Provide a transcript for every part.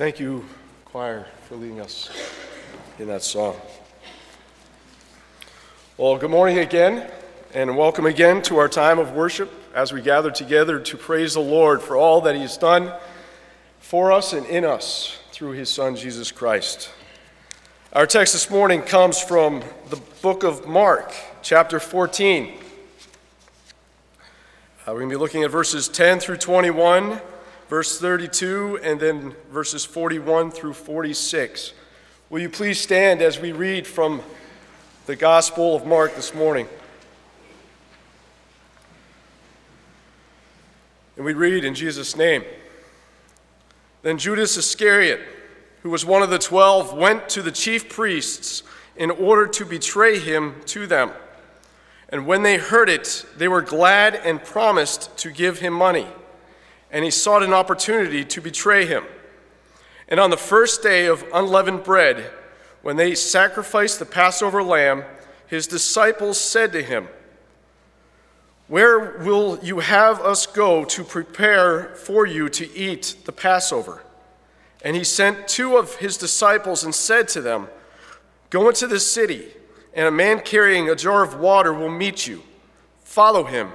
Thank you, choir, for leading us in that song. Well, good morning again, and welcome again to our time of worship as we gather together to praise the Lord for all that He has done for us and in us through His Son, Jesus Christ. Our text this morning comes from the book of Mark, chapter 14. We're going to be looking at verses 10 through 21, verse 32, and then verses 41 through 46. Will you please stand as we read from the Gospel of Mark this morning? And we read in Jesus' name. Then Judas Iscariot, who was one of the 12, went to the chief priests in order to betray him to them. And when they heard it, they were glad and promised to give him money. And he sought an opportunity to betray him. And on the first day of unleavened bread, when they sacrificed the Passover lamb, his disciples said to him, "Where will you have us go to prepare for you to eat the Passover?" And he sent two of his disciples and said to them, "Go into the city, and a man carrying a jar of water will meet you. Follow him,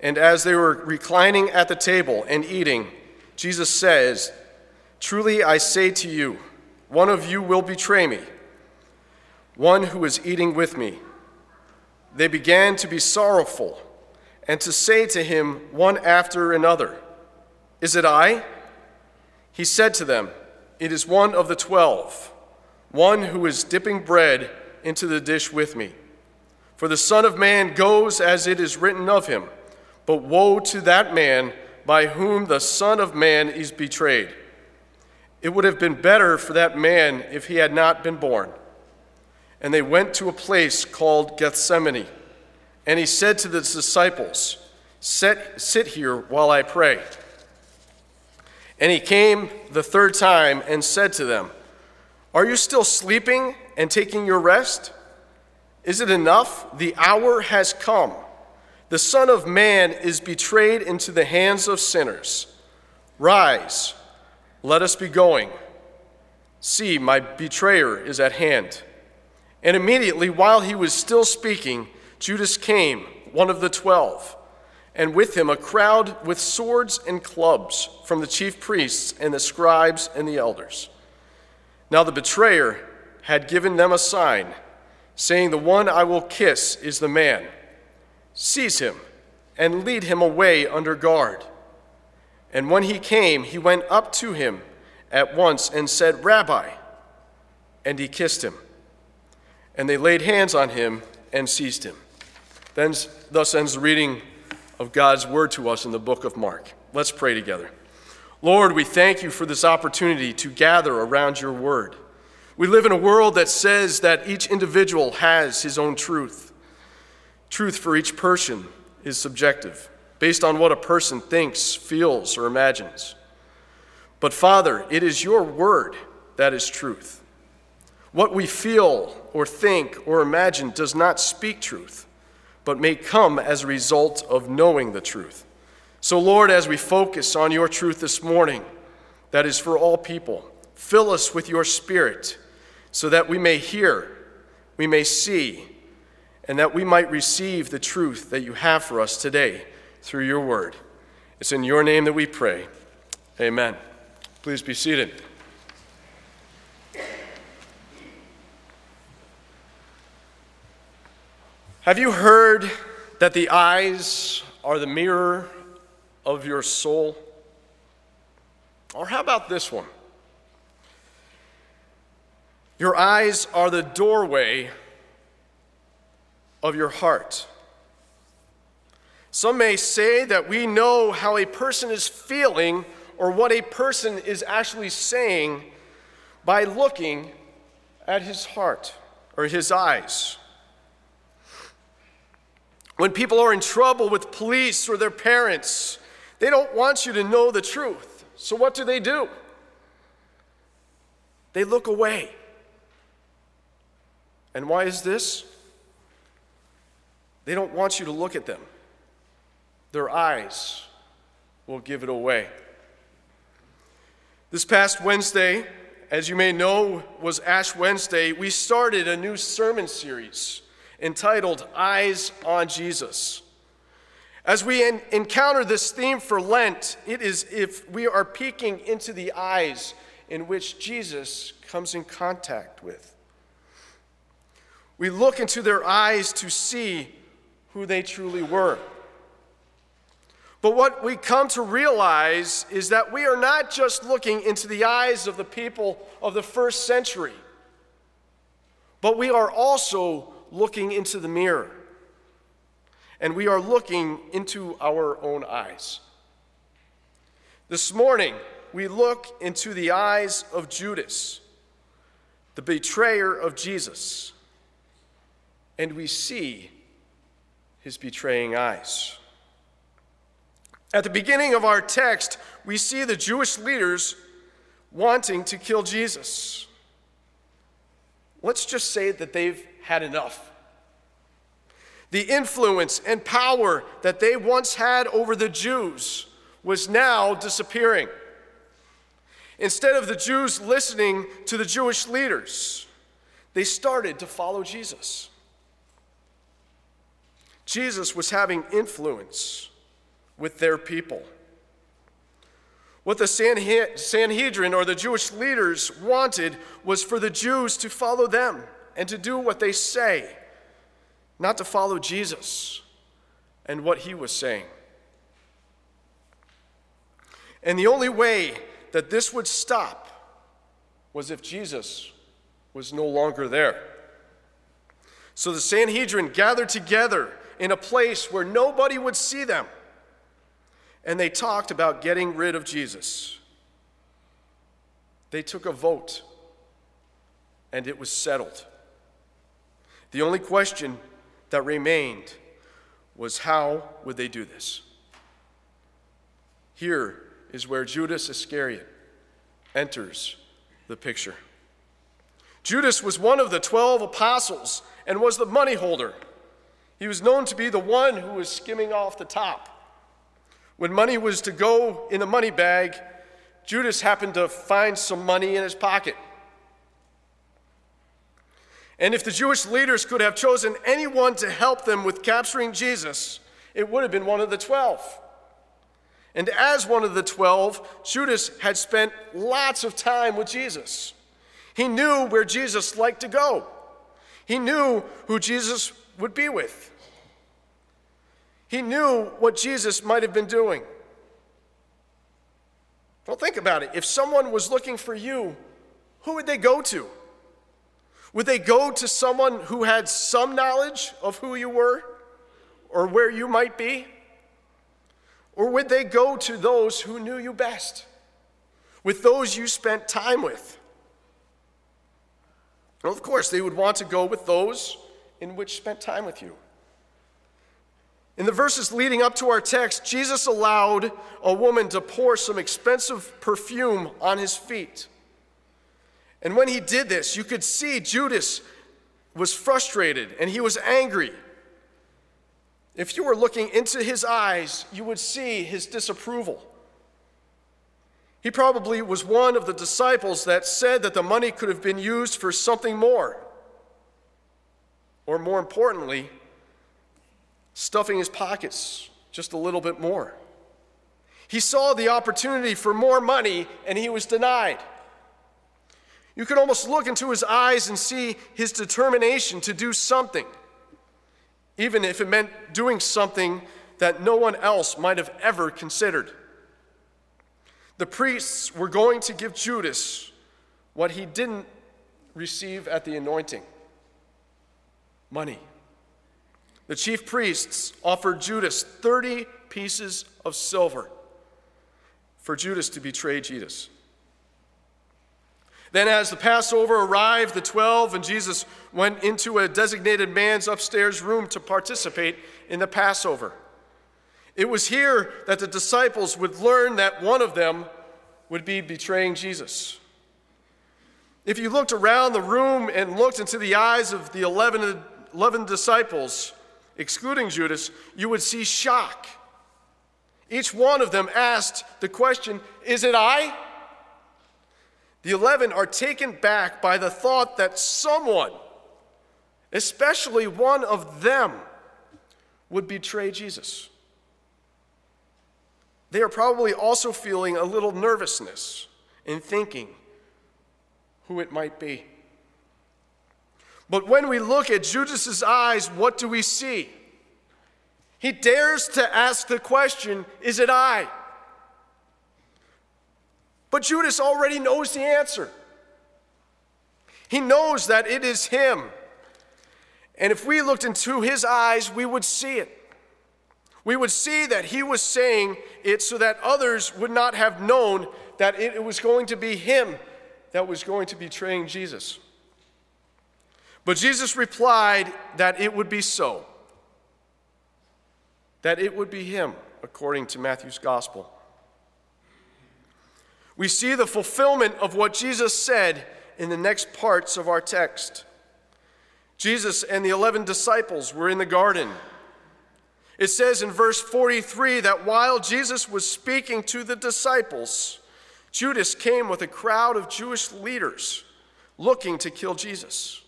And as they were reclining at the table and eating, Jesus says, "Truly I say to you, one of you will betray me, one who is eating with me." They began to be sorrowful and to say to him one after another, "Is it I?" He said to them, "It is one of the 12, one who is dipping bread into the dish with me. For the Son of Man goes as it is written of him, but woe to that man by whom the Son of Man is betrayed. It would have been better for that man if he had not been born." And they went to a place called Gethsemane. And he said to the disciples, "Sit here while I pray." And he came the third time and said to them, "Are you still sleeping and taking your rest? Is it enough? The hour has come. The Son of Man is betrayed into the hands of sinners. Rise, let us be going. See, my betrayer is at hand." And immediately, while he was still speaking, Judas came, one of the 12, and with him a crowd with swords and clubs from the chief priests and the scribes and the elders. Now the betrayer had given them a sign, saying, "The one I will kiss is the man. Seize him and lead him away under guard." And when he came, he went up to him at once and said, "Rabbi," and he kissed him. And they laid hands on him and seized him. Then, thus ends the reading of God's word to us in the book of Mark. Let's pray together. Lord, we thank you for this opportunity to gather around your word. We live in a world that says that each individual has his own truth. Truth for each person is subjective, based on what a person thinks, feels, or imagines. But Father, it is your word that is truth. What we feel or think or imagine does not speak truth, but may come as a result of knowing the truth. So Lord, as we focus on your truth this morning, that is for all people, fill us with your Spirit so that we may hear, we may see, and that we might receive the truth that you have for us today through your word. It's in your name that we pray. Amen. Please be seated. Have you heard that the eyes are the mirror of your soul? Or how about this one? Your eyes are the doorway of your heart. Some may say that we know how a person is feeling or what a person is actually saying by looking at his heart or his eyes. When people are in trouble with police or their parents, they don't want you to know the truth. So what do? They look away. And why is this? They don't want you to look at them. Their eyes will give it away. This past Wednesday, as you may know, was Ash Wednesday. We started a new sermon series entitled Eyes on Jesus. As we encounter this theme for Lent, it is if we are peeking into the eyes in which Jesus comes in contact with. We look into their eyes to see who they truly were. But what we come to realize is that we are not just looking into the eyes of the people of the first century, but we are also looking into the mirror, and we are looking into our own eyes. This morning, we look into the eyes of Judas, the betrayer of Jesus, and we see his betraying eyes. At the beginning of our text, we see the Jewish leaders wanting to kill Jesus. Let's just say that they've had enough. The influence and power that they once had over the Jews was now disappearing. Instead of the Jews listening to the Jewish leaders, they started to follow Jesus. Jesus was having influence with their people. What the Sanhedrin or the Jewish leaders wanted was for the Jews to follow them and to do what they say, not to follow Jesus and what he was saying. And the only way that this would stop was if Jesus was no longer there. So the Sanhedrin gathered together in a place where nobody would see them, and they talked about getting rid of Jesus. They took a vote, and it was settled. The only question that remained was how would they do this? Here is where Judas Iscariot enters the picture. Judas was one of the 12 apostles and was the money holder. He was known to be the one who was skimming off the top. When money was to go in the money bag, Judas happened to find some money in his pocket. And if the Jewish leaders could have chosen anyone to help them with capturing Jesus, it would have been one of the 12. And as one of the 12, Judas had spent lots of time with Jesus. He knew where Jesus liked to go. He knew who Jesus would be with. He knew what Jesus might have been doing. Well, think about it. If someone was looking for you, who would they go to? Would they go to someone who had some knowledge of who you were or where you might be? Or would they go to those who knew you best, with those you spent time with? Well, of course, they would want to go with those in which spent time with you. In the verses leading up to our text, Jesus allowed a woman to pour some expensive perfume on his feet. And when he did this, you could see Judas was frustrated and he was angry. If you were looking into his eyes, you would see his disapproval. He probably was one of the disciples that said that the money could have been used for something more. Or more importantly, stuffing his pockets just a little bit more. He saw the opportunity for more money and he was denied. You could almost look into his eyes and see his determination to do something, even if it meant doing something that no one else might have ever considered. The priests were going to give Judas what he didn't receive at the anointing: money. The chief priests offered Judas 30 pieces of silver for Judas to betray Jesus. Then as the Passover arrived, the 12 and Jesus went into a designated man's upstairs room to participate in the Passover. It was here that the disciples would learn that one of them would be betraying Jesus. If you looked around the room and looked into the eyes of the 11 disciples, excluding Judas, you would see shock. Each one of them asked the question, "Is it I?" The 11 are taken back by the thought that someone, especially one of them, would betray Jesus. They are probably also feeling a little nervousness and thinking who it might be. But when we look at Judas' eyes, what do we see? He dares to ask the question, "Is it I?" But Judas already knows the answer. He knows that it is him. And if we looked into his eyes, we would see it. We would see that he was saying it so that others would not have known that it was going to be him that was going to be betraying Jesus. But Jesus replied that it would be so, that it would be him, according to Matthew's gospel. We see the fulfillment of what Jesus said in the next parts of our text. Jesus and the 11 disciples were in the garden. It says in verse 43 that while Jesus was speaking to the disciples, Judas came with a crowd of Jewish leaders looking to kill Jesus.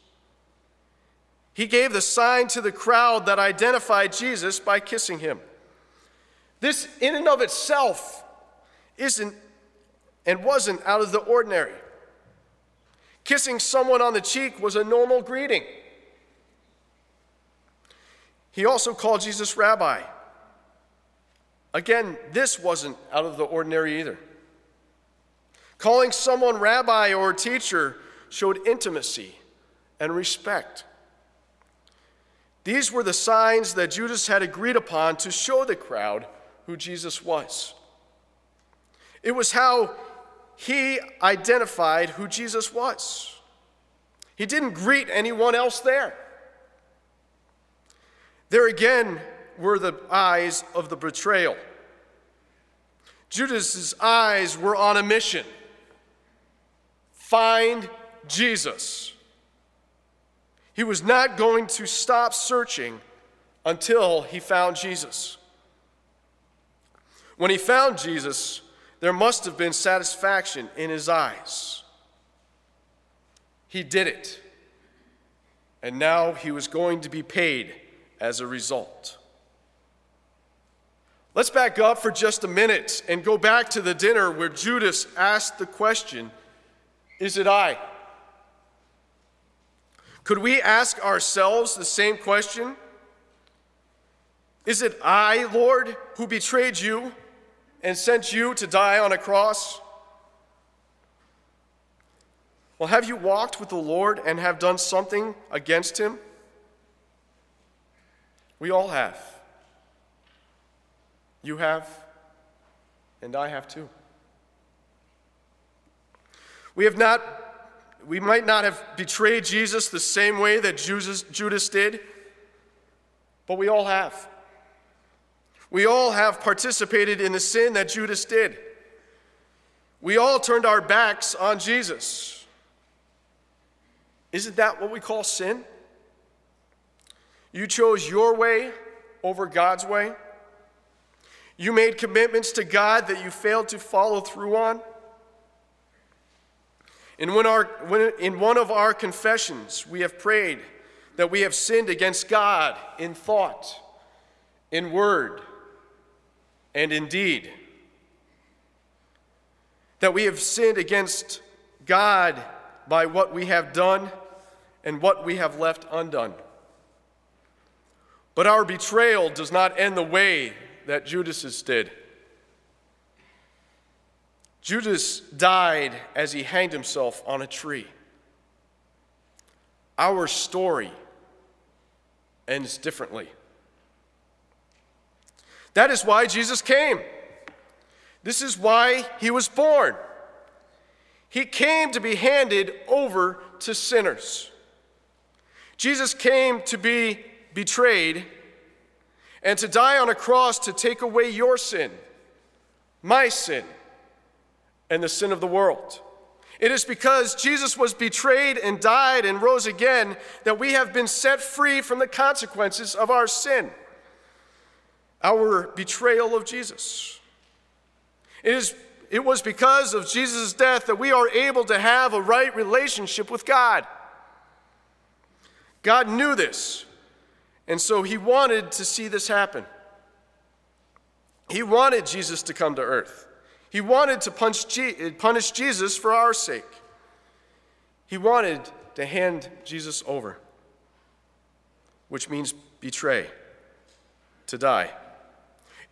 He gave the sign to the crowd that identified Jesus by kissing him. This in and of itself isn't and wasn't out of the ordinary. Kissing someone on the cheek was a normal greeting. He also called Jesus Rabbi. Again, this wasn't out of the ordinary either. Calling someone rabbi or teacher showed intimacy and respect. These were the signs that Judas had agreed upon to show the crowd who Jesus was. It was how he identified who Jesus was. He didn't greet anyone else there. There again were the eyes of the betrayal. Judas' eyes were on a mission. Find Jesus. He was not going to stop searching until he found Jesus. When he found Jesus, there must have been satisfaction in his eyes. He did it. And now he was going to be paid as a result. Let's back up for just a minute and go back to the dinner where Judas asked the question, "Is it I?" Could we ask ourselves the same question? Is it I, Lord, who betrayed you and sent you to die on a cross? Well, have you walked with the Lord and have done something against him? We all have. You have, and I have too. We might not have betrayed Jesus the same way that Judas did, but we all have. We all have participated in the sin that Judas did. We all turned our backs on Jesus. Isn't that what we call sin? You chose your way over God's way. You made commitments to God that you failed to follow through on. And in one of our confessions, we have prayed that we have sinned against God in thought, in word, and in deed. That we have sinned against God by what we have done and what we have left undone. But our betrayal does not end the way that Judas's did. Judas died as he hanged himself on a tree. Our story ends differently. That is why Jesus came. This is why he was born. He came to be handed over to sinners. Jesus came to be betrayed and to die on a cross to take away your sin, my sin, and the sin of the world. It is because Jesus was betrayed and died and rose again that we have been set free from the consequences of our sin, our betrayal of Jesus. It was because of Jesus' death that we are able to have a right relationship with God. God knew this, and so he wanted to see this happen. He wanted Jesus to come to earth. He wanted to punish Jesus for our sake. He wanted to hand Jesus over, which means betray, to die.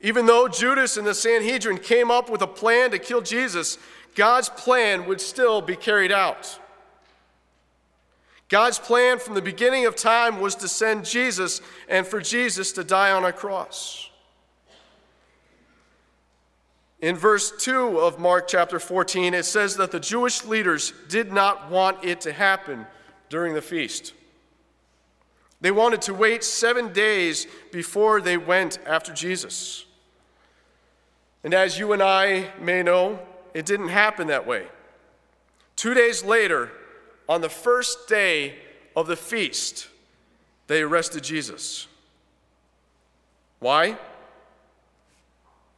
Even though Judas and the Sanhedrin came up with a plan to kill Jesus, God's plan would still be carried out. God's plan from the beginning of time was to send Jesus and for Jesus to die on a cross. In verse 2 of Mark chapter 14, it says that the Jewish leaders did not want it to happen during the feast. They wanted to wait 7 days before they went after Jesus. And as you and I may know, it didn't happen that way. 2 days later, on the first day of the feast, they arrested Jesus. Why?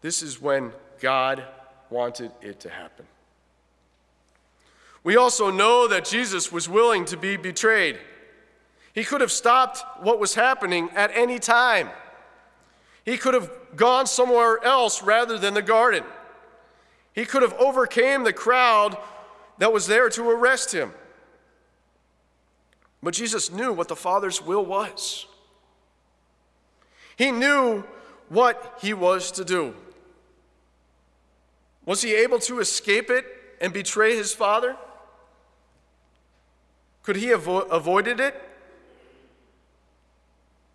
This is when God wanted it to happen. We also know that Jesus was willing to be betrayed. He could have stopped what was happening at any time. He could have gone somewhere else rather than the garden. He could have overcame the crowd that was there to arrest him. But Jesus knew what the Father's will was. He knew what he was to do. Was he able to escape it and betray his Father? Could he have avoided it?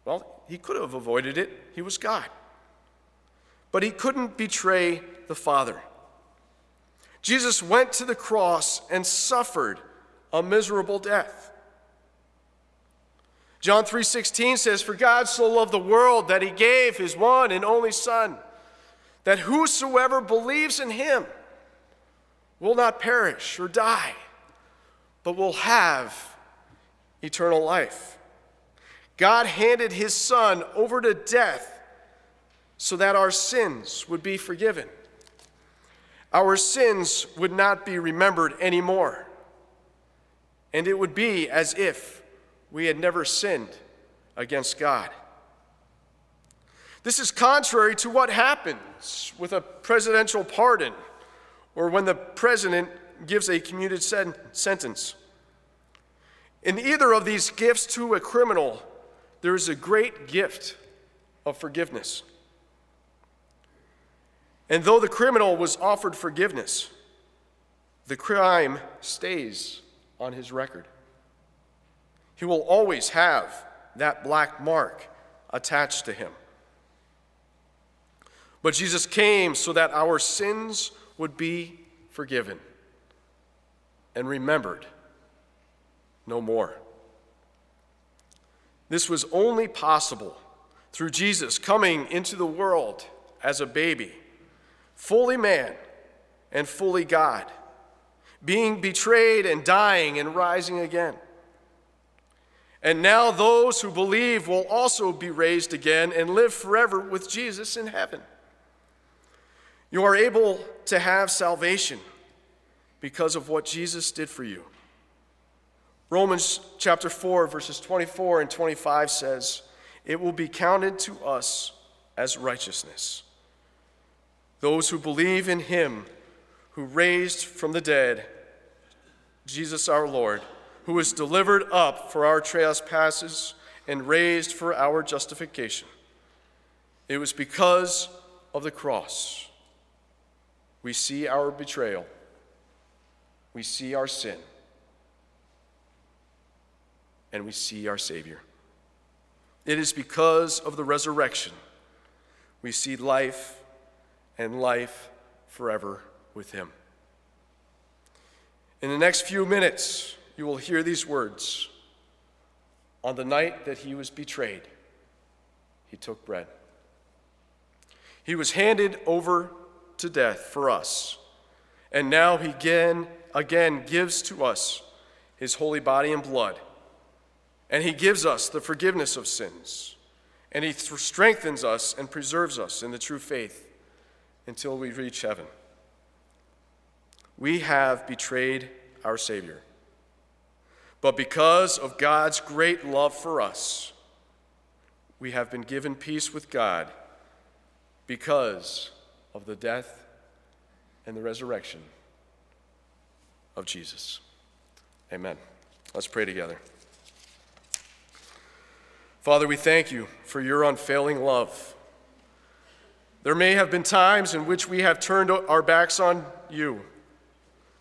Well, he could have avoided it. He was God. But he couldn't betray the Father. Jesus went to the cross and suffered a miserable death. John 3:16 says, "For God so loved the world that he gave his one and only Son, that whosoever believes in him will not perish or die, but will have eternal life." God handed his Son over to death so that our sins would be forgiven. Our sins would not be remembered anymore, and it would be as if we had never sinned against God. This is contrary to what happens with a presidential pardon or when the president gives a commuted sentence. In either of these gifts to a criminal, there is a great gift of forgiveness. And though the criminal was offered forgiveness, the crime stays on his record. He will always have that black mark attached to him. But Jesus came so that our sins would be forgiven and remembered no more. This was only possible through Jesus coming into the world as a baby, fully man and fully God, being betrayed and dying and rising again. And now those who believe will also be raised again and live forever with Jesus in heaven. You are able to have salvation because of what Jesus did for you. Romans chapter 4, verses 24 and 25 says, "It will be counted to us as righteousness. Those who believe in him who raised from the dead, Jesus our Lord, who was delivered up for our trespasses and raised for our justification." It was because of the cross we see our betrayal, we see our sin, and we see our Savior. It is because of the resurrection we see life and life forever with him. In the next few minutes, you will hear these words. On the night that he was betrayed, he took bread. He was handed over to death for us, and now he again gives to us his holy body and blood, and he gives us the forgiveness of sins, and he strengthens us and preserves us in the true faith until we reach heaven. We have betrayed our Savior. But because of God's great love for us, we have been given peace with God because of the death and the resurrection of Jesus. Amen. Let's pray together. Father, we thank you for your unfailing love. There may have been times in which we have turned our backs on you,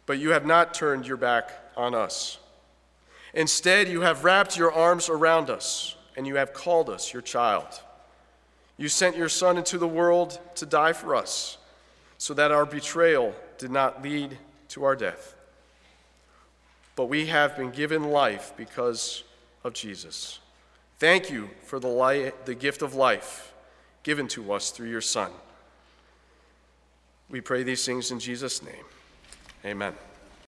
but you have not turned your back on us. Instead, you have wrapped your arms around us, and you have called us your child. You sent your Son into the world to die for us, so that our betrayal did not lead to our death. But we have been given life because of Jesus. Thank you for the gift of life given to us through your Son. We pray these things in Jesus' name. Amen.